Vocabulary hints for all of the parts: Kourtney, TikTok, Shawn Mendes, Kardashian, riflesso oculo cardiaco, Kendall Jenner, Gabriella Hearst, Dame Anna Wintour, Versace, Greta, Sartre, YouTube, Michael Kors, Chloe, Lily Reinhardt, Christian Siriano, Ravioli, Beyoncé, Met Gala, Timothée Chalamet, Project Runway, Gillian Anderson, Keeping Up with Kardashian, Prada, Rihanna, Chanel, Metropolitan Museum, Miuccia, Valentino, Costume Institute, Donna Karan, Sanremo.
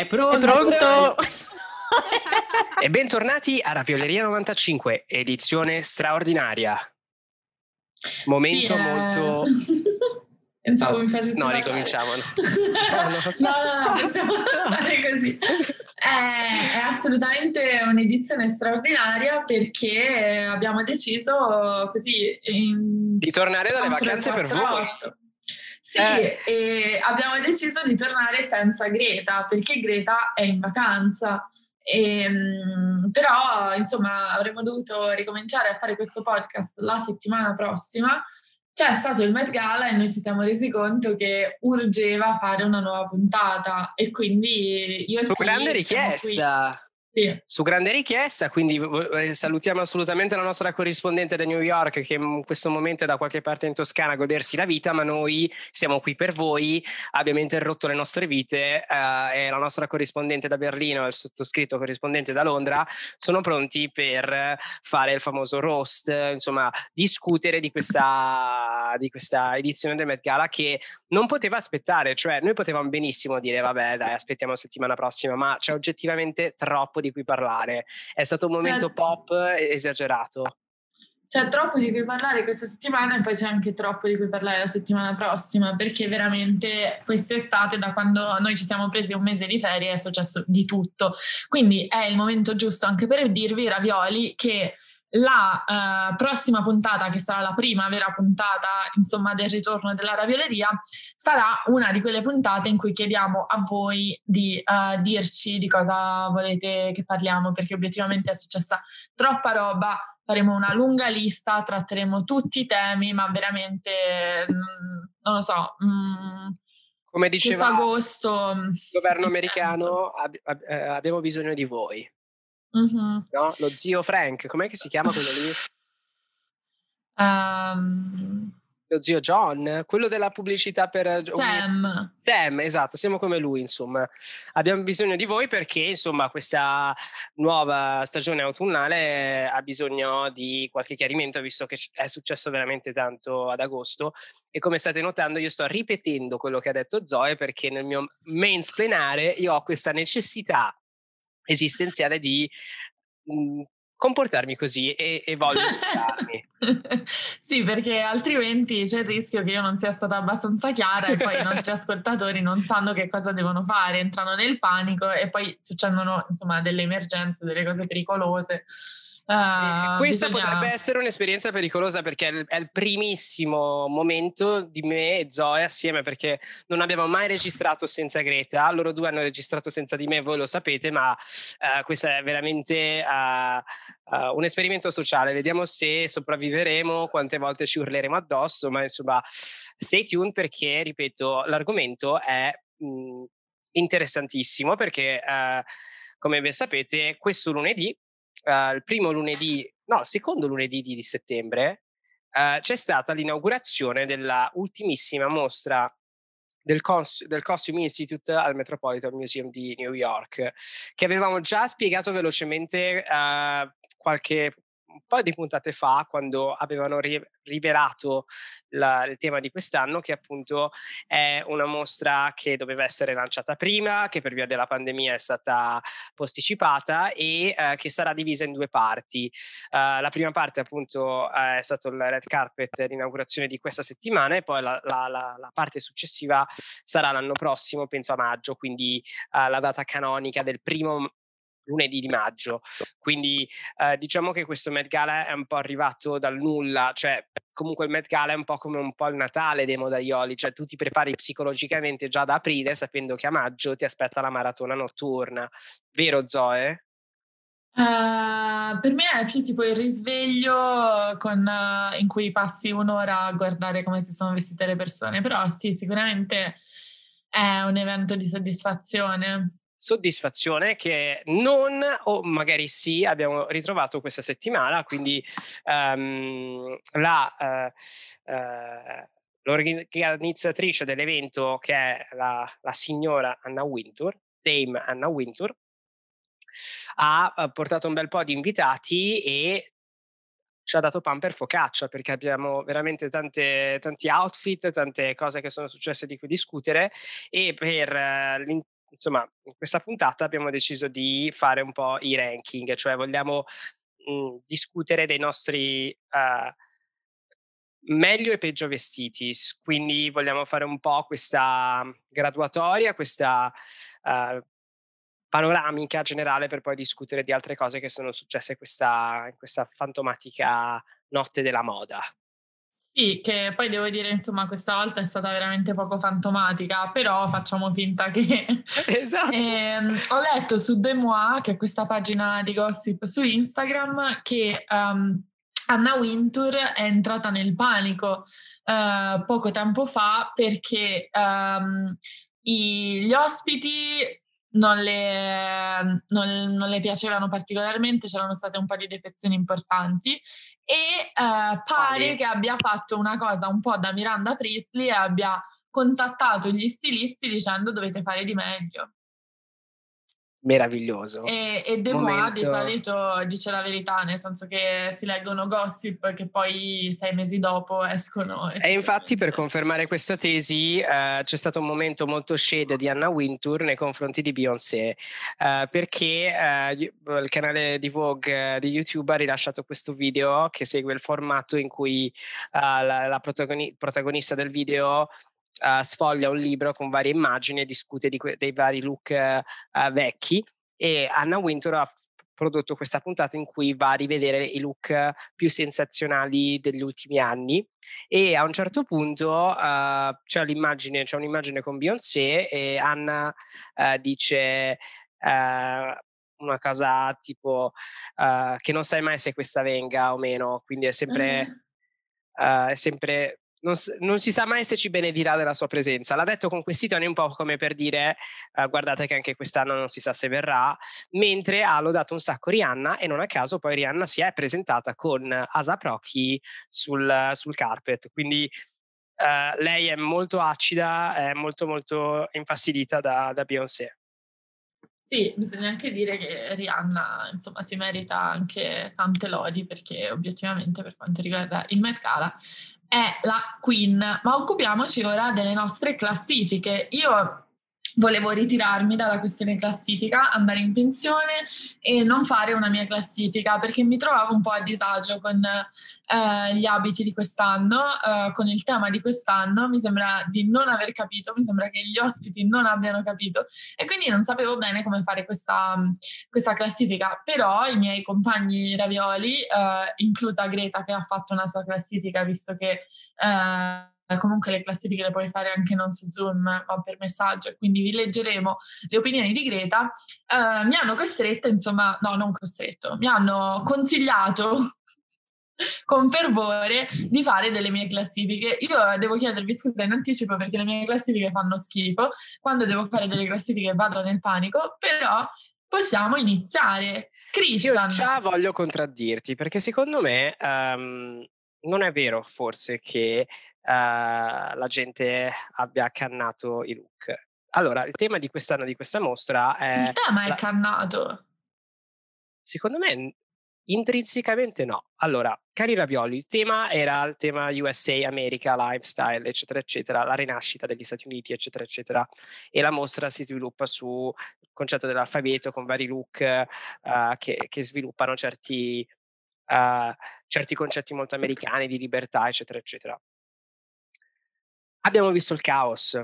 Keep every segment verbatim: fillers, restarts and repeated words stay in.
È pronto? È pronto? E bentornati a Raffioleria novantacinque, edizione straordinaria. Momento yeah. molto... Pensavo oh. mi facessi No, parlare. ricominciamo. No, no, no, no, possiamo fare così. È, è assolutamente un'edizione straordinaria perché abbiamo deciso così... In... Di tornare dalle vacanze per voi. Sì, eh. e abbiamo deciso di tornare senza Greta, perché Greta è in vacanza. E, però, insomma, avremmo dovuto ricominciare a fare questo podcast la settimana prossima. C'è stato il Met Gala e noi ci siamo resi conto che urgeva fare una nuova puntata. E quindi io... Su grande richiesta! Sì. Su grande richiesta, quindi salutiamo assolutamente la nostra corrispondente da New York che in questo momento è da qualche parte in Toscana a godersi la vita, ma noi siamo qui per voi, abbiamo interrotto le nostre vite eh, e la nostra corrispondente da Berlino e il sottoscritto corrispondente da Londra sono pronti per fare il famoso roast, insomma discutere di questa, di questa edizione del Met Gala che non poteva aspettare. Cioè noi potevamo benissimo dire vabbè dai, aspettiamo settimana prossima, ma c'è oggettivamente troppo di cui parlare. È stato un momento c'è, pop esagerato. C'è troppo di cui parlare questa settimana e poi c'è anche troppo di cui parlare la settimana prossima, perché veramente quest'estate, da quando noi ci siamo presi un mese di ferie, è successo di tutto. Quindi è il momento giusto anche per dirvi, Ravioli, che la uh, prossima puntata, che sarà la prima vera puntata insomma del ritorno della Ravioleria, sarà una di quelle puntate in cui chiediamo a voi di uh, dirci di cosa volete che parliamo, perché obiettivamente è successa troppa roba. Faremo una lunga lista, tratteremo tutti i temi, ma veramente mh, non lo so mh, come diceva agosto, il governo americano, ab- ab- abbiamo bisogno di voi. Mm-hmm. No, lo zio Frank, com'è che si chiama quello lì? Um, lo zio John, quello della pubblicità per Sam. Sam, esatto, siamo come lui, insomma. Abbiamo bisogno di voi perché, insomma, questa nuova stagione autunnale ha bisogno di qualche chiarimento, visto che è successo veramente tanto ad agosto. E come state notando io sto ripetendo quello che ha detto Zoe, perché nel mio mansplainare io ho questa necessità esistenziale di mh, comportarmi così e, e voglio spiegarmi. Sì, perché altrimenti c'è il rischio che io non sia stata abbastanza chiara e poi i nostri ascoltatori non sanno che cosa devono fare, entrano nel panico e poi succedono insomma delle emergenze, delle cose pericolose. Uh, questa bisogna... potrebbe essere un'esperienza pericolosa, perché è il, è il primissimo momento di me e Zoe assieme, perché non abbiamo mai registrato senza Greta, loro due hanno registrato senza di me, voi lo sapete, ma uh, questo è veramente uh, uh, un esperimento sociale. Vediamo se sopravviveremo, quante volte ci urleremo addosso, ma insomma stay tuned, perché ripeto, l'argomento è mh, interessantissimo, perché uh, come ben sapete questo lunedì Uh, il primo lunedì, no, secondo lunedì di, di settembre uh, c'è stata l'inaugurazione della ultimissima mostra del, cons- del Costume Institute al Metropolitan Museum di New York, che avevamo già spiegato velocemente uh, qualche un po' di puntate fa, quando avevano ri- rivelato la, il tema di quest'anno, che appunto è una mostra che doveva essere lanciata prima, che per via della pandemia è stata posticipata e eh, che sarà divisa in due parti. Uh, la prima parte appunto eh, è stato il red carpet, l'inaugurazione di questa settimana, e poi la, la, la, la parte successiva sarà l'anno prossimo, penso a maggio, quindi uh, la data canonica del primo lunedì di maggio. Quindi eh, diciamo che questo Met Gala è un po' arrivato dal nulla, cioè comunque il Met Gala è un po' come un po' il Natale dei modaioli, cioè tu ti prepari psicologicamente già da aprile sapendo che a maggio ti aspetta la maratona notturna, vero Zoe? Uh, per me è più tipo il risveglio con, uh, in cui passi un'ora a guardare come si sono vestite le persone, però sì, sicuramente è un evento di soddisfazione. Soddisfazione che non, o magari sì, abbiamo ritrovato questa settimana. Quindi um, la, uh, uh, l'organizzatrice dell'evento, che è la, la signora Anna Wintour, Dame Anna Wintour, ha portato un bel po' di invitati e ci ha dato pan per focaccia, perché abbiamo veramente tante, tanti outfit, tante cose che sono successe di cui discutere, e per uh, l'intero insomma, in questa puntata abbiamo deciso di fare un po' i ranking, cioè vogliamo mh, discutere dei nostri uh, meglio e peggio vestiti, quindi vogliamo fare un po' questa graduatoria, questa uh, panoramica generale per poi discutere di altre cose che sono successe questa, in questa fantomatica notte della moda. Sì, che poi devo dire, insomma, questa volta è stata veramente poco fantomatica, però facciamo finta che... Esatto. eh, ho letto su De Moi, che è questa pagina di gossip su Instagram, che... Um, Anna Wintour è entrata nel panico uh, poco tempo fa perché um, i, gli ospiti non le, non, non le piacevano particolarmente, c'erano state un po' di defezioni importanti e uh, pare che abbia fatto una cosa un po' da Miranda Priestly e abbia contattato gli stilisti dicendo dovete fare di meglio. Meraviglioso. E, e De Moi di solito dice la verità, nel senso che si leggono gossip che poi sei mesi dopo escono. E infatti, per confermare questa tesi, eh, c'è stato un momento molto shade di Anna Wintour nei confronti di Beyoncé, eh, perché eh, il canale di Vogue di YouTube ha rilasciato questo video che segue il formato in cui eh, la, la protagoni- protagonista del video Uh, sfoglia un libro con varie immagini e discute di que- dei vari look uh, uh, vecchi, e Anna Wintour ha f- prodotto questa puntata in cui va a rivedere i look uh, più sensazionali degli ultimi anni, e a un certo punto uh, c'è, l'immagine, c'è un'immagine con Beyoncé e Anna uh, dice uh, una cosa tipo uh, che non sai mai se questa venga o meno, quindi è sempre, uh, è sempre Non, non si sa mai se ci benedirà della sua presenza. L'ha detto con questi toni un po' come per dire eh, guardate che anche quest'anno non si sa se verrà, mentre ha lodato un sacco Rihanna e non a caso poi Rihanna si è presentata con Asap Rocky sul, sul carpet, quindi eh, lei è molto acida, è molto molto infastidita da, da Beyoncé. Sì, bisogna anche dire che Rihanna, insomma, si merita anche tante lodi, perché obiettivamente per quanto riguarda il Met Gala è la queen. Ma occupiamoci ora delle nostre classifiche. Io volevo ritirarmi dalla questione classifica, andare in pensione e non fare una mia classifica, perché mi trovavo un po' a disagio con eh, gli abiti di quest'anno, eh, con il tema di quest'anno. Mi sembra di non aver capito, mi sembra che gli ospiti non abbiano capito e quindi non sapevo bene come fare questa, questa classifica. Però i miei compagni Ravioli, eh, inclusa Greta che ha fatto una sua classifica, visto che... Eh, comunque le classifiche le puoi fare anche non su Zoom ma per messaggio, quindi vi leggeremo le opinioni di Greta, uh, mi hanno costretto, insomma, no non costretto, mi hanno consigliato con fervore di fare delle mie classifiche. Io devo chiedervi scusa in anticipo perché le mie classifiche fanno schifo, quando devo fare delle classifiche vado nel panico, però possiamo iniziare. Krishan. Io già voglio contraddirti perché secondo me um, non è vero forse che Uh, la gente abbia accannato i look. Allora, il tema di quest'anno, di questa mostra è... Il tema la... è accannato? Secondo me intrinsecamente no. Allora, cari Ravioli, il tema era il tema U S A, America, lifestyle, eccetera, eccetera, la rinascita degli Stati Uniti, eccetera, eccetera, e la mostra si sviluppa sul concetto dell'alfabeto con vari look uh, che, che sviluppano certi, uh, certi concetti molto americani di libertà, eccetera, eccetera. Abbiamo visto il caos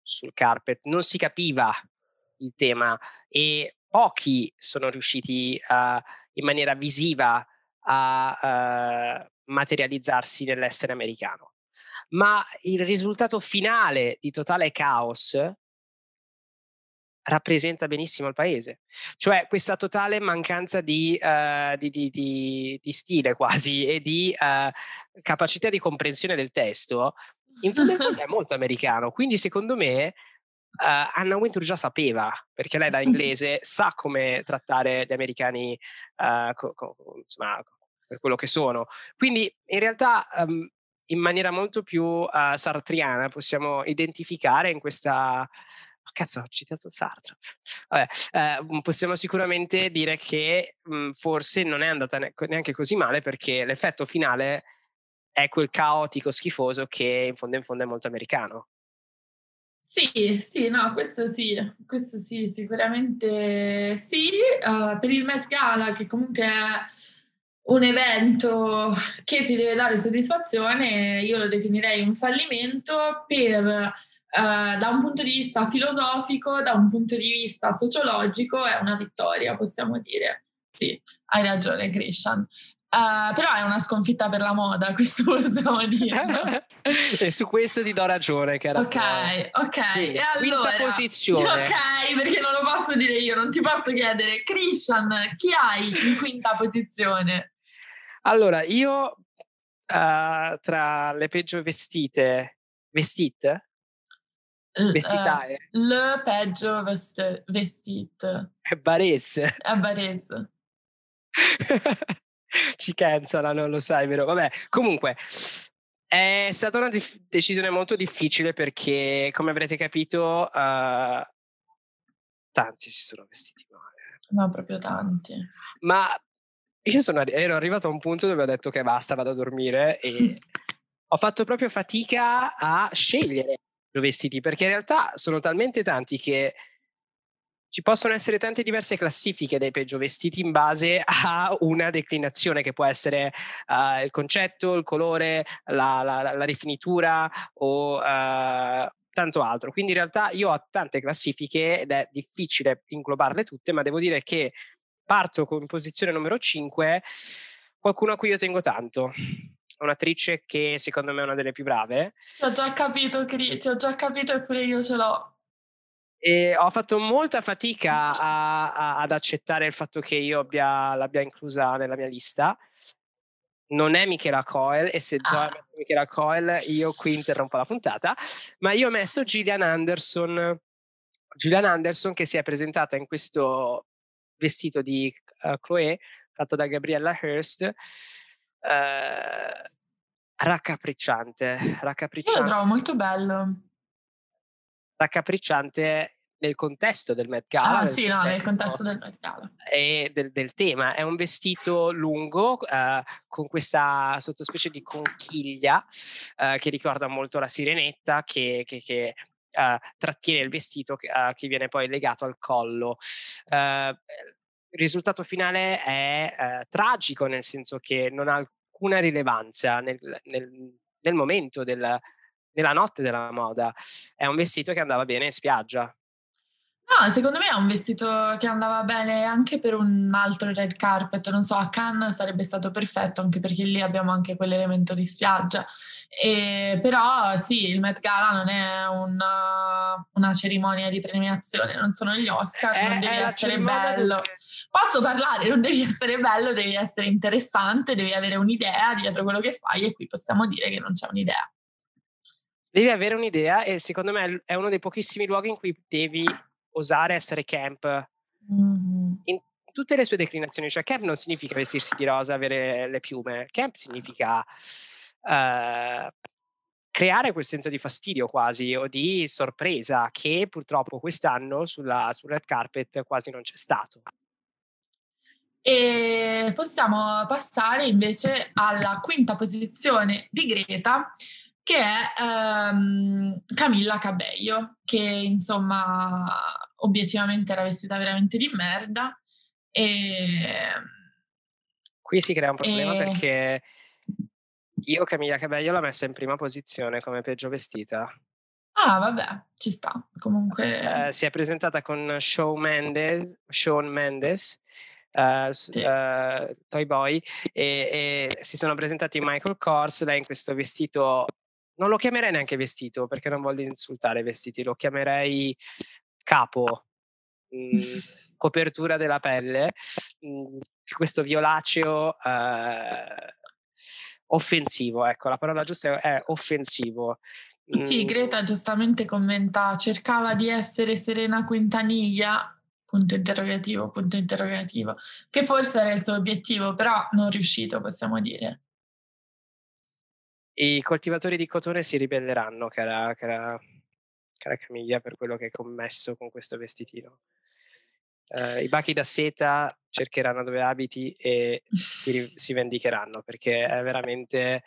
sul carpet, non si capiva il tema e pochi sono riusciti uh, in maniera visiva a uh, materializzarsi nell'essere americano. Ma il risultato finale di totale caos rappresenta benissimo il paese, cioè questa totale mancanza di, uh, di, di, di, di stile quasi e di uh, capacità di comprensione del testo. In fondo è molto americano, quindi secondo me uh, Anna Wintour già sapeva, perché lei da inglese sa come trattare gli americani uh, co- co- insomma, per quello che sono. Quindi in realtà um, in maniera molto più uh, sartriana possiamo identificare in questa... Oh, cazzo, ho citato Sartre. Vabbè, uh, possiamo sicuramente dire che um, forse non è andata neanche così male, perché l'effetto finale... è quel caotico schifoso che in fondo in fondo è molto americano. Sì, sì, no, questo sì, questo sì, sicuramente sì. Uh, per il Met Gala, che comunque è un evento che ti deve dare soddisfazione, io lo definirei un fallimento per, uh, da un punto di vista filosofico, da un punto di vista sociologico, è una vittoria, possiamo dire. Sì, hai ragione, Krishan. Uh, però è una sconfitta per la moda, questo possiamo dire. E su questo ti do ragione, cara. Ok, ok. Quindi, e allora, quinta posizione. Ok, perché non lo posso dire io, non ti posso chiedere. Krishan, chi hai in quinta posizione? Allora, io uh, tra le peggio vestite, vestite? L- vestitae. Uh, le peggio vest- vestite. È barese. È barese. Ci cancela, non lo sai, vero? Vabbè, comunque è stata una dif- decisione molto difficile perché, come avrete capito, uh, tanti si sono vestiti male. No, proprio tanti. Ma io sono arri- ero arrivato a un punto dove ho detto che basta, vado a dormire, e ho fatto proprio fatica a scegliere i vestiti, perché in realtà sono talmente tanti che ci possono essere tante diverse classifiche dei peggio vestiti in base a una declinazione che può essere uh, il concetto, il colore, la, la, la rifinitura o uh, tanto altro. Quindi in realtà io ho tante classifiche ed è difficile inglobarle tutte, ma devo dire che parto con posizione numero cinque, qualcuno a cui io tengo tanto. Un'attrice che secondo me è una delle più brave. Ti ho già capito, Cri, ti ho già capito, eppure io ce l'ho. E ho fatto molta fatica a, a, ad accettare il fatto che io abbia, l'abbia inclusa nella mia lista. Non è Michela Coel, e se ah. Zoe è Michela Coel io qui interrompo la puntata, ma io ho messo Gillian Anderson Gillian Anderson che si è presentata in questo vestito di uh, Chloe fatto da Gabriella Hearst, uh, raccapricciante raccapricciante io lo trovo molto bello, raccapricciante nel contesto del Met Gala. Ah, nel sì, contesto, no, nel contesto del Met Gala. E del, del tema. È un vestito lungo, eh, con questa sottospecie di conchiglia eh, che ricorda molto la sirenetta, che, che, che eh, trattiene il vestito che, eh, che viene poi legato al collo. Eh, il risultato finale è eh, tragico, nel senso che non ha alcuna rilevanza nel, nel, nel momento del... nella notte della moda. È un vestito che andava bene in spiaggia. No, secondo me è un vestito che andava bene anche per un altro red carpet, non so, a Cannes sarebbe stato perfetto, anche perché lì abbiamo anche quell'elemento di spiaggia. E, però sì, il Met Gala non è una, una cerimonia di premiazione, non sono gli Oscar, è, non devi essere bello. Dove... Posso parlare, non devi essere bello, devi essere interessante, devi avere un'idea dietro quello che fai, e qui possiamo dire che non c'è un'idea. Devi avere un'idea, e secondo me è uno dei pochissimi luoghi in cui devi osare essere camp mm. in tutte le sue declinazioni. Cioè, camp non significa vestirsi di rosa, avere le piume. Camp significa uh, creare quel senso di fastidio quasi, o di sorpresa, che purtroppo quest'anno sulla, sul red carpet quasi non c'è stato. E possiamo passare invece alla quinta posizione di Greta, che è ehm, Camila Cabello, che insomma obiettivamente era vestita veramente di merda. E qui si crea un problema, e... perché io Camila Cabello l'ho messa in prima posizione come peggio vestita. Ah, vabbè, ci sta. Comunque eh, si è presentata con Shawn Mendes, Shawn Mendes Uh, sì. uh, Toy Boy, e, e si sono presentati Michael Kors. Lei in questo vestito, non lo chiamerei neanche vestito perché non voglio insultare i vestiti, lo chiamerei capo, mm, copertura della pelle, mm, questo violaceo uh, offensivo, ecco la parola giusta è offensivo. Mm. Sì, Greta giustamente commenta: cercava di essere Serena Quintanilla, punto interrogativo, punto interrogativo, che forse era il suo obiettivo, però non riuscito, possiamo dire. I coltivatori di cotone si ribelleranno, cara, cara, cara Camilla, per quello che hai commesso con questo vestitino. Uh, I bachi da seta cercheranno dove abiti e si, si vendicheranno, perché è veramente,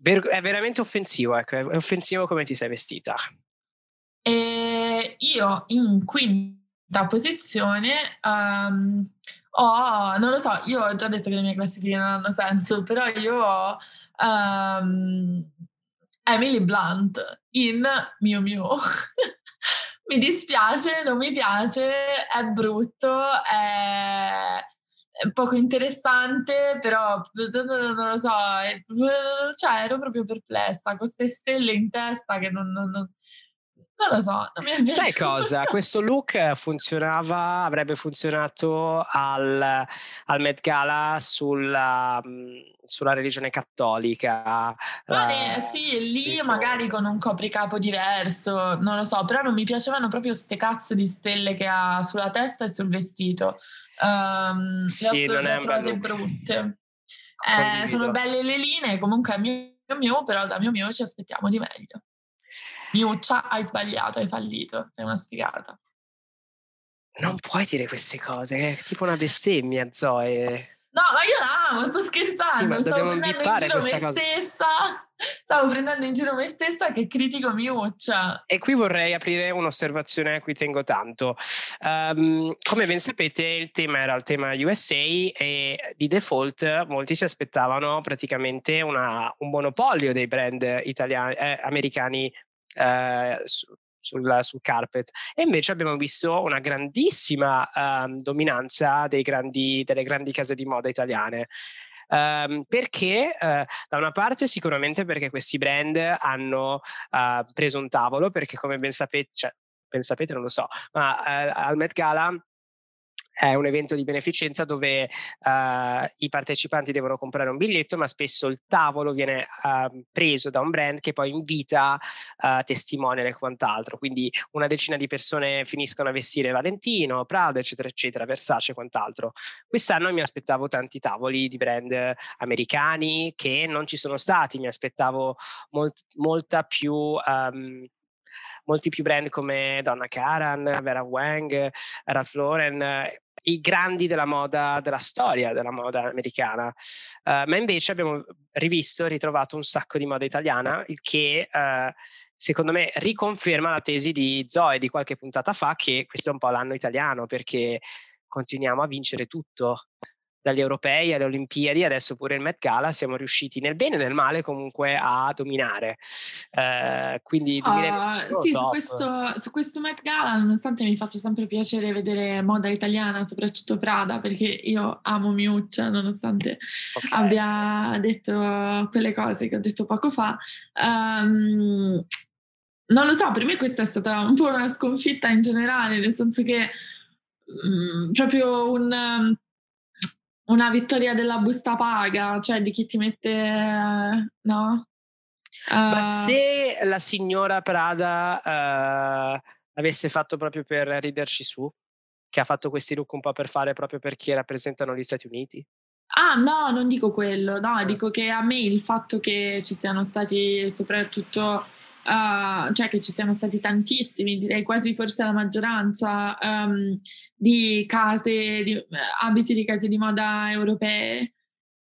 è veramente offensivo, ecco, è offensivo come ti sei vestita. E io in quinta posizione um, ho, non lo so, io ho già detto che le mie classifiche non hanno senso, però io ho um, Emily Blunt in Miu Miu. Mi dispiace, non mi piace, è brutto, è poco interessante, però non lo so, è, cioè ero proprio perplessa con queste stelle in testa che non, non, non, non lo so, non mi è piaciuto. Sai cosa? Questo look funzionava, avrebbe funzionato al, al Met Gala sulla... sulla religione cattolica. Vale, eh, sì, lì magari con un copricapo diverso, non lo so, però non mi piacevano proprio ste cazzo di stelle che ha sulla testa e sul vestito. Um, sì, le ho trovate brutte. Eh, sono belle le linee, comunque Miu Miu, però da Miu Miu ci aspettiamo di meglio. Miuccia, hai sbagliato, hai fallito, sei una sfigata. Non puoi dire queste cose, è tipo una bestemmia, Zoe. No, ma io la amo, sto scherzando, sì, stavo prendendo in giro me cosa. stessa, stavo prendendo in giro me stessa che critico Miuccia. E qui vorrei aprire un'osservazione a cui tengo tanto. Um, come ben sapete il tema era il tema U S A e di default molti si aspettavano praticamente una, un monopolio dei brand italiani, eh, americani eh, su, Sul, sul carpet, e invece abbiamo visto una grandissima um, dominanza dei grandi, delle grandi case di moda italiane. Um, perché uh, da una parte sicuramente perché questi brand hanno uh, preso un tavolo, perché come ben sapete, cioè, ben sapete non lo so, ma uh, al Met Gala è un evento di beneficenza dove uh, i partecipanti devono comprare un biglietto, ma spesso il tavolo viene uh, preso da un brand che poi invita uh, testimonial e quant'altro. Quindi una decina di persone finiscono a vestire Valentino, Prada, eccetera, eccetera, Versace e quant'altro. Quest'anno mi aspettavo tanti tavoli di brand americani che non ci sono stati, mi aspettavo molt- molta più... Um, molti più brand come Donna Karan, Vera Wang, Ralph Lauren, i grandi della moda, della storia della moda americana. Uh, ma invece abbiamo rivisto e ritrovato un sacco di moda italiana, il che uh, secondo me riconferma la tesi di Zoe di qualche puntata fa, che questo è un po' l'anno italiano, perché continuiamo a vincere tutto, dagli europei alle Olimpiadi, adesso pure il Met Gala, siamo riusciti nel bene e nel male comunque a dominare. Uh, quindi uh, sì, su questo, su questo Met Gala, nonostante mi faccia sempre piacere vedere moda italiana, soprattutto Prada, perché io amo Miuccia, nonostante okay. abbia detto quelle cose che ho detto poco fa. Um, non lo so, per me questa è stata un po' una sconfitta in generale, nel senso che mh, proprio un... una vittoria della busta paga, cioè di chi ti mette, no? Uh, Ma se la signora Prada uh, avesse fatto proprio per riderci su, che ha fatto questi look un po' per fare proprio perché rappresentano gli Stati Uniti? Ah no, non dico quello, no, dico che a me il fatto che ci siano stati soprattutto... Uh, cioè che ci siano stati tantissimi, direi quasi forse la maggioranza um, di case, di, abiti di case di moda europee.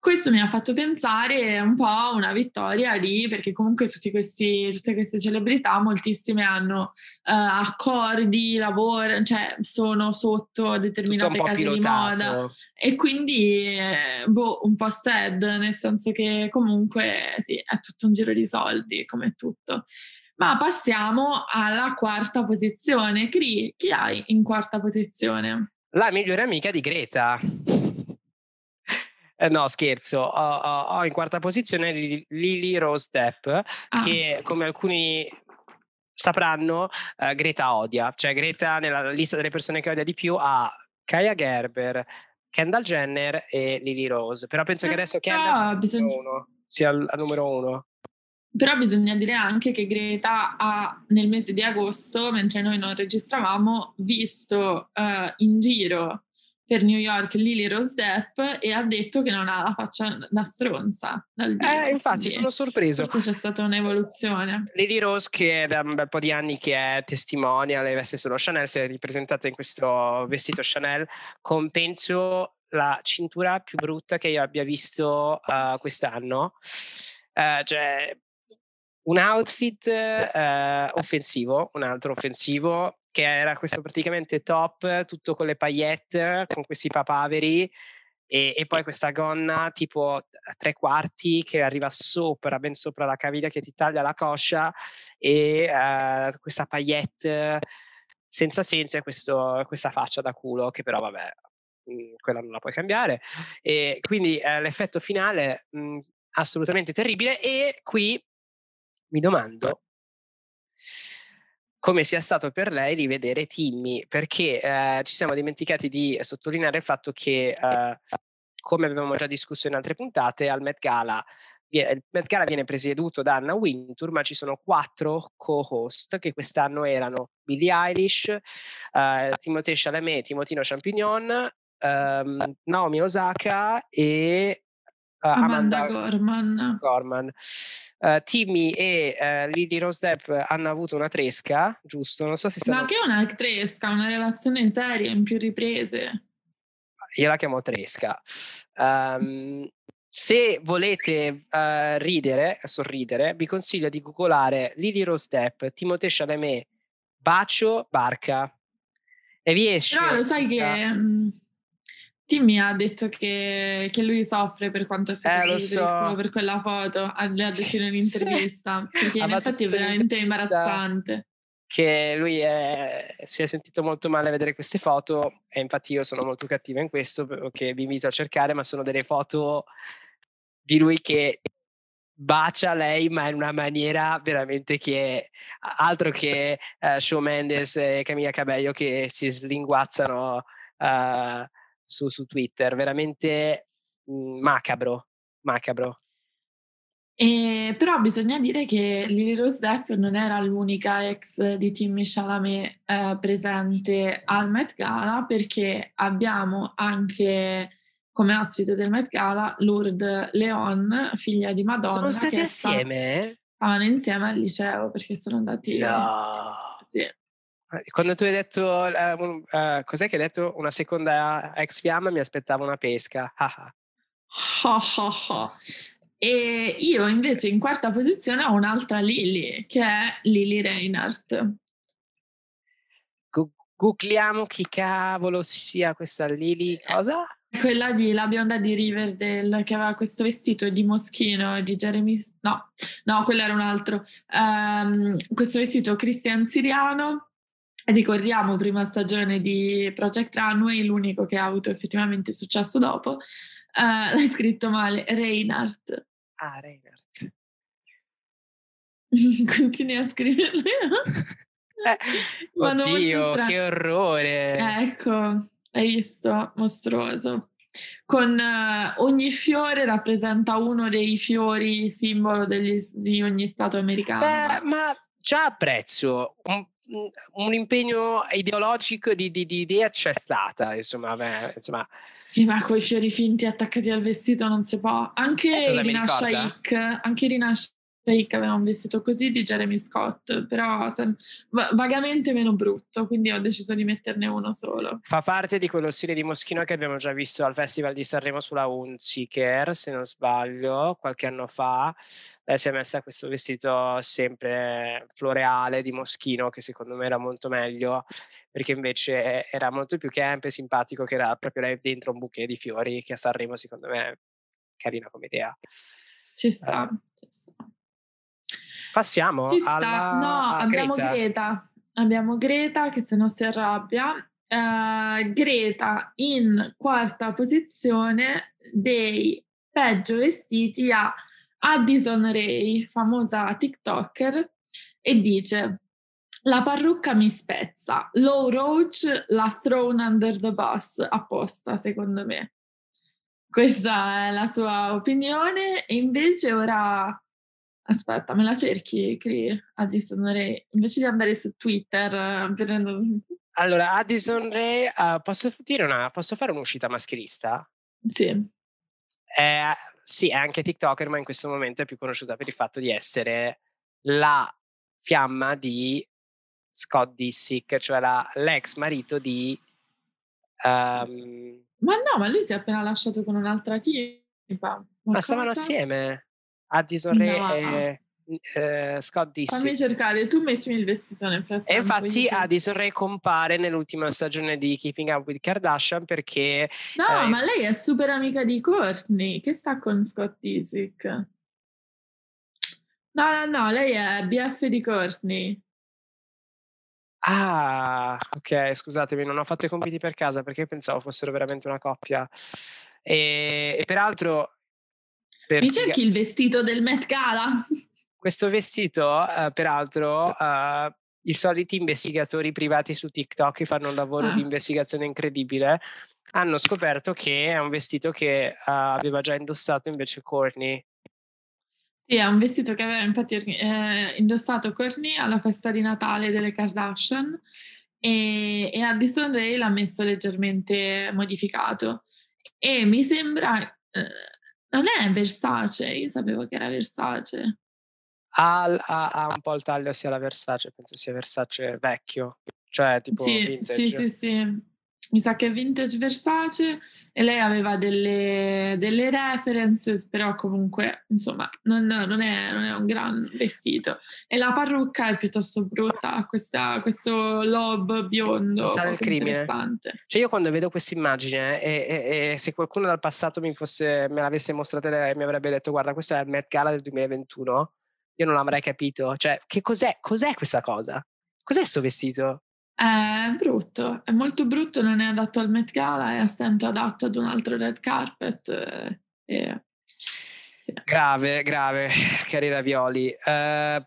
Questo mi ha fatto pensare un po' una vittoria lì, perché comunque tutti questi, tutte queste celebrità, moltissime hanno uh, accordi, lavoro, cioè sono sotto determinate case pilotato. Di moda. E quindi, boh, un po' sad, nel senso che comunque sì, è tutto un giro di soldi, come tutto. Ma passiamo alla quarta posizione. Cri, chi hai in quarta posizione? La migliore amica di Greta. No, scherzo, ho, ho, ho in quarta posizione Lily Rose Depp, ah. che come alcuni sapranno eh, Greta odia, cioè Greta nella lista delle persone che odia di più ha Kaia Gerber, Kendall Jenner e Lily Rose, però penso che adesso Kendall bisogna... uno, sia al, al numero uno. Però bisogna dire anche che Greta ha nel mese di agosto, mentre noi non registravamo, visto uh, in giro per New York Lily Rose Depp e ha detto che non ha la faccia da stronza. Dal eh, infatti Quindi, sono sorpreso. C'è stata un'evoluzione. Lily Rose, che è da un bel po' di anni che è testimonial e veste solo Chanel, si è ripresentata in questo vestito Chanel, con penso la cintura più brutta che io abbia visto uh, quest'anno. Uh, cioè... un outfit eh, offensivo, un altro offensivo, che era questo praticamente top, tutto con le paillette, con questi papaveri, e, e poi questa gonna tipo a tre quarti che arriva sopra, ben sopra la caviglia, che ti taglia la coscia, e eh, questa paillette senza senso e questo, questa faccia da culo, che però vabbè, quella non la puoi cambiare. E quindi eh, l'effetto finale mh, assolutamente terribile. E qui mi domando come sia stato per lei rivedere Timmy, perché eh, ci siamo dimenticati di sottolineare il fatto che eh, come avevamo già discusso in altre puntate, al Met Gala il Met Gala viene presieduto da Anna Wintour, ma ci sono quattro co-host, che quest'anno erano Billie Eilish, eh, Timothée Chalamet, Timotino Champignon, Um, Naomi Osaka e uh, Amanda, Amanda Gorman, Gorman. Uh, Timmy e uh, Lily Rose Depp hanno avuto una tresca, giusto? Non so se stanno... Ma che è una tresca? Una relazione seria in più riprese? Io la chiamo tresca. Um, se volete uh, ridere, sorridere, vi consiglio di googolare Lily Rose Depp, Timothée Chalamet, bacio, barca, e vi esce. Però lo sai che... Timmy ha detto che, che lui soffre per quanto sia eh, per, so. per quella foto, le ha detto in un'intervista, sì, perché ha in effetti è veramente imbarazzante. Che lui è, si è sentito molto male a vedere queste foto, e infatti io sono molto cattiva in questo, che vi invito a cercare, ma sono delle foto di lui che bacia lei, ma in una maniera veramente che altro che uh, Shawn Mendes e Camila Cabello che si slinguazzano uh, Su, su Twitter, veramente mh, macabro, macabro. E, però bisogna dire che Lily Rose Depp non era l'unica ex di Timmy Chalamet eh, presente al Met Gala, perché abbiamo anche come ospite del Met Gala Lourdes Leon, figlia di Madonna. Sono stati assieme? Stavano insieme al liceo, perché sono andati... No! Sì. Quando tu hai detto, uh, uh, cos'è che hai detto? Una seconda ex fiamma, mi aspettavo una pesca. E io invece in quarta posizione ho un'altra Lily, che è Lily Reinhardt. Gu- Googliamo chi cavolo sia questa Lily, cosa? Quella di la bionda di Riverdale, che aveva questo vestito di Moschino, di Jeremy... No, no, quello era un altro. Um, questo vestito Christian Siriano. Ricordiamo prima stagione di Project Runway, l'unico che ha avuto effettivamente successo dopo. Uh, l'hai scritto male, Reinhardt. Ah, Reinhardt. Continui a scriverle. eh, oddio, che orrore! Ecco, hai visto? Mostruoso. Con uh, ogni fiore rappresenta uno dei fiori simbolo degli, di ogni stato americano. Beh, ma già apprezzo... Un... un impegno ideologico di, di, di idea c'è stata, insomma, beh, insomma. Sì, ma coi fiori finti attaccati al vestito non si può. Anche eh, Irina Shayk, anche Irina Shayk aveva un vestito così di Jeremy Scott, però sem- v- vagamente meno brutto, quindi ho deciso di metterne uno solo. Fa parte di quello stile di Moschino che abbiamo già visto al Festival di Sanremo sulla Hunziker, se non sbaglio, qualche anno fa. Eh, si è messa questo vestito sempre floreale di Moschino, che secondo me era molto meglio, perché invece era molto più camp e simpatico, che era proprio lei dentro un bouquet di fiori, che a Sanremo secondo me è carina come idea. Ci sta, uh. ci sta. Passiamo ci sta. alla No, a abbiamo Greta. Greta. Abbiamo Greta che se no si arrabbia. Uh, Greta in quarta posizione dei peggio vestiti a Addison Rae, famosa TikToker, e dice: la parrucca mi spezza, Low Roach l'ha thrown under the bus apposta, secondo me. Questa è la sua opinione. E invece ora aspetta, me la cerchi, Cree, Addison Rae, invece di andare su Twitter prendo... Allora, Addison Rae, uh, posso dire una posso fare un'uscita maschilista? Sì. Eh, sì, è anche TikToker, ma in questo momento è più conosciuta per il fatto di essere la fiamma di Scott Disick, cioè la, l'ex marito di... Um... Ma no, ma lui si è appena lasciato con un'altra tipa. Ma, ma stavano assieme? Addison Rae no. e... eh, Scott Disick. Fammi cercare, tu mettimi il vestito nel frattempo. E infatti Addison Rae compare nell'ultima stagione di Keeping Up with Kardashian perché... No, eh, ma lei è super amica di Kourtney, che sta con Scott Disick. No, no, no, lei è B F di Kourtney. Ah, ok, scusatemi, non ho fatto i compiti per casa perché pensavo fossero veramente una coppia. E, e peraltro... Per... Mi cerchi il vestito del Met Gala? Questo vestito, eh, peraltro, eh, i soliti investigatori privati su TikTok che fanno un lavoro ah. di investigazione incredibile, hanno scoperto che è un vestito che eh, aveva già indossato invece Kourtney. Sì, è un vestito che aveva infatti eh, indossato Kourtney alla festa di Natale delle Kardashian e, e Addison Rae l'ha messo leggermente modificato. E mi sembra... Eh, non è Versace, io sapevo che era Versace. Ha, ha, ha un po' il taglio sia la Versace, penso sia Versace vecchio, cioè tipo sì, vintage. Sì, sì, sì, mi sa che è vintage Versace e lei aveva delle, delle references, però comunque, insomma, non, non, è, non è un gran vestito. E la parrucca è piuttosto brutta, questa, questo lob biondo, sale il crimine. Interessante. Cioè io quando vedo questa immagine e, e, e se qualcuno dal passato mi fosse, me l'avesse mostrata e mi avrebbe detto guarda questo è il Met Gala del duemilaventuno, io non l'avrei capito. Cioè che cos'è, cos'è questa cosa? Cos'è sto vestito? È brutto, è molto brutto, non è adatto al Met Gala, è a stento adatto ad un altro red carpet. Eh, eh, sì. Grave, grave, cari Ravioli. Eh.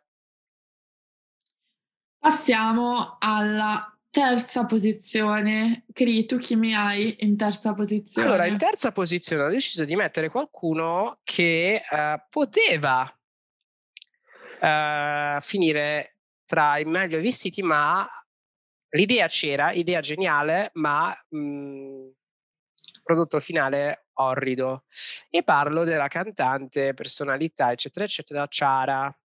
Passiamo alla terza posizione. Cri, tu chi mi hai in terza posizione? Allora, in terza posizione ho deciso di mettere qualcuno che eh, poteva eh, finire tra i meglio vestiti, ma... L'idea c'era, idea geniale, ma mh, prodotto finale orrido. E parlo della cantante, personalità, eccetera, eccetera, Ciara.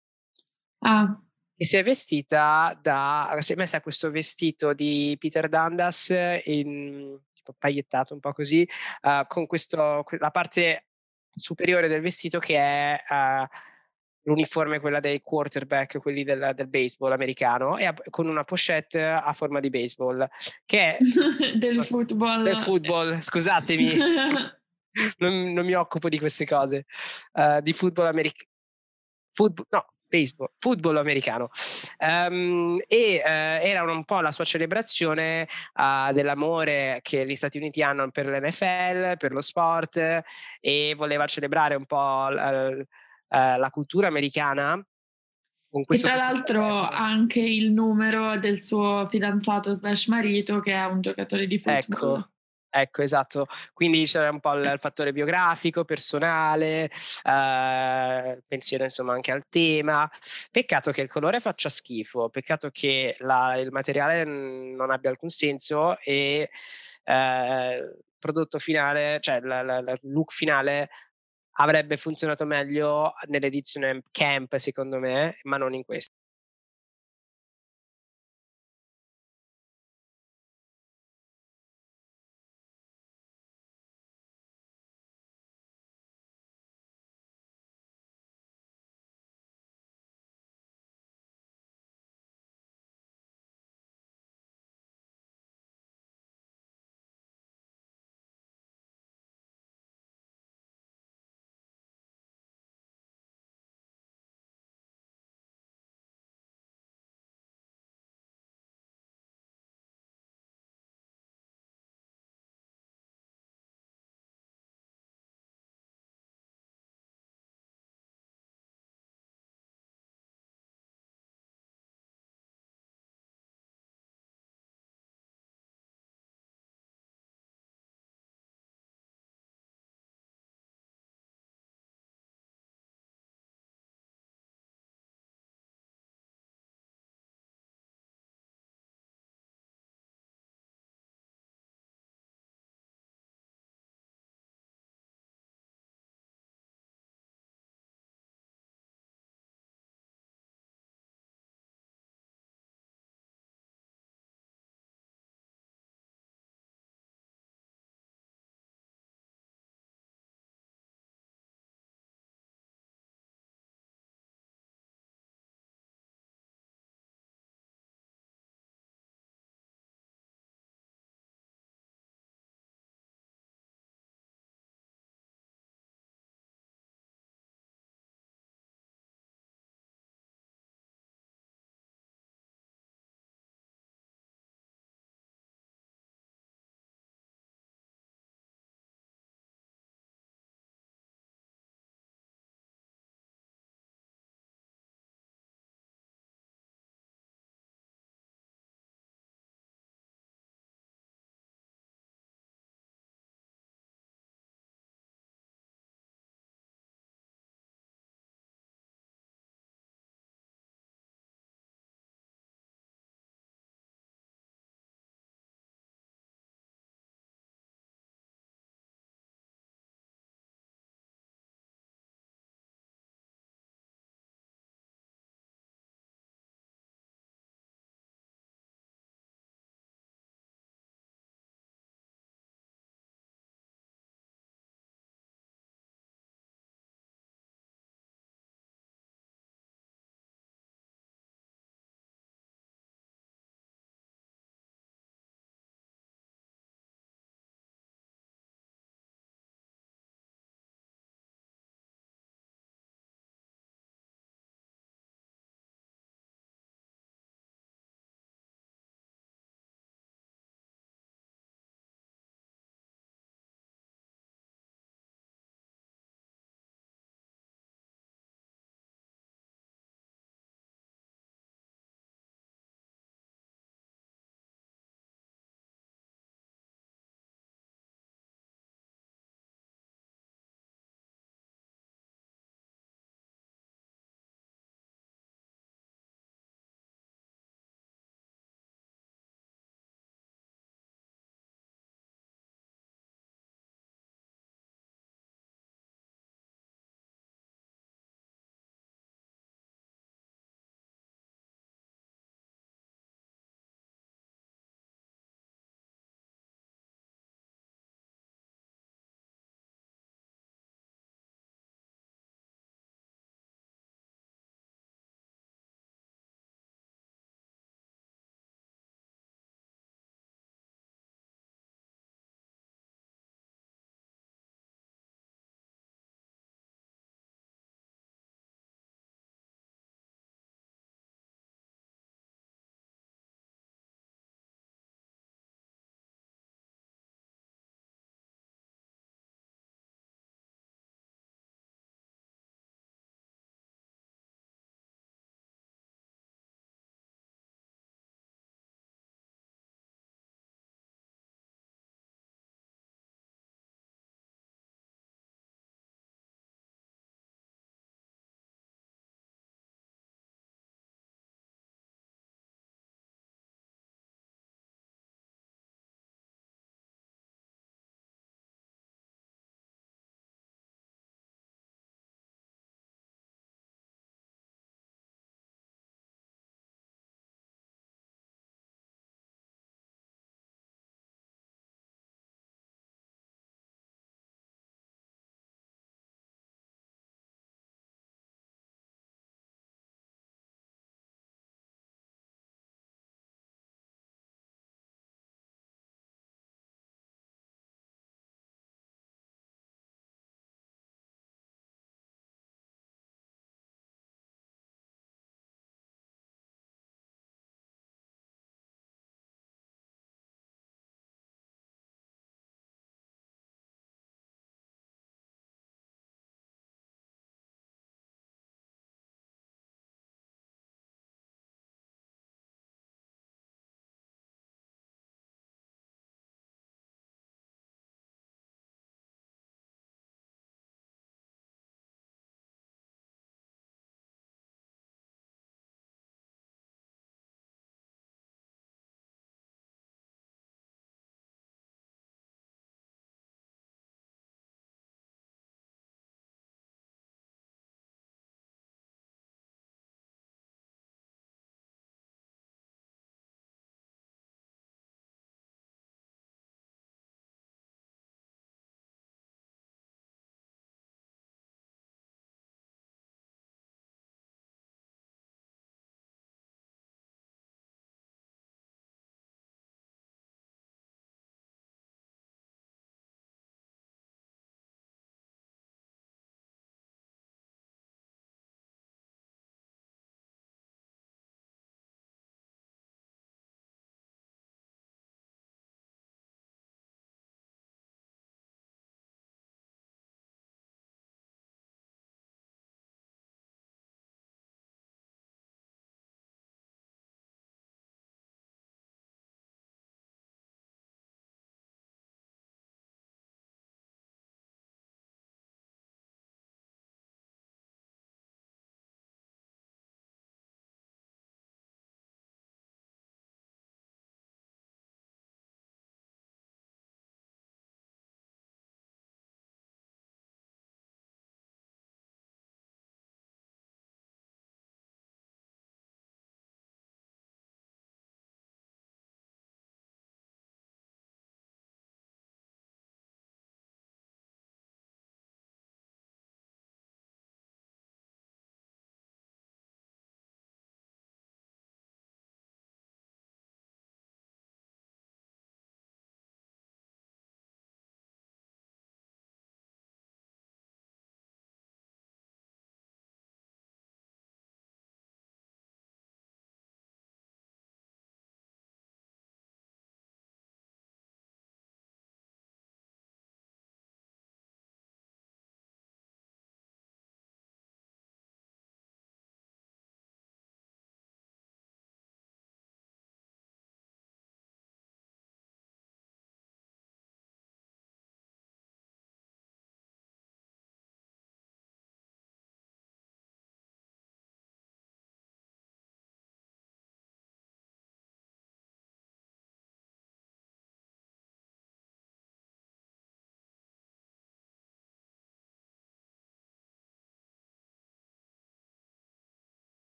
Ah. Che si è vestita da... Si è messa questo vestito di Peter Dundas, in, tipo, paillettato un po' così, uh, con questo, la parte superiore del vestito che è... Uh, l'uniforme è quella dei quarterback, quelli del, del baseball americano, e a, con una pochette a forma di baseball, che è... del football. Del football, scusatemi. non, non mi occupo di queste cose. Uh, di football americano. No, baseball. Football americano. Um, e uh, era un po' la sua celebrazione uh, dell'amore che gli Stati Uniti hanno per l'N F L, per lo sport, e voleva celebrare un po'... Uh, Uh, la cultura americana con questo, e tra l'altro anche il numero del suo fidanzato slash marito che è un giocatore di football. Ecco, ecco, esatto, quindi c'era un po' il, il fattore biografico, personale, uh, pensiero insomma anche al tema. Peccato che il colore faccia schifo, peccato che la, il materiale non abbia alcun senso e il uh, prodotto finale, cioè il look finale avrebbe funzionato meglio nell'edizione camp, secondo me, ma non in questa.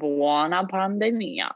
Buona pandemia.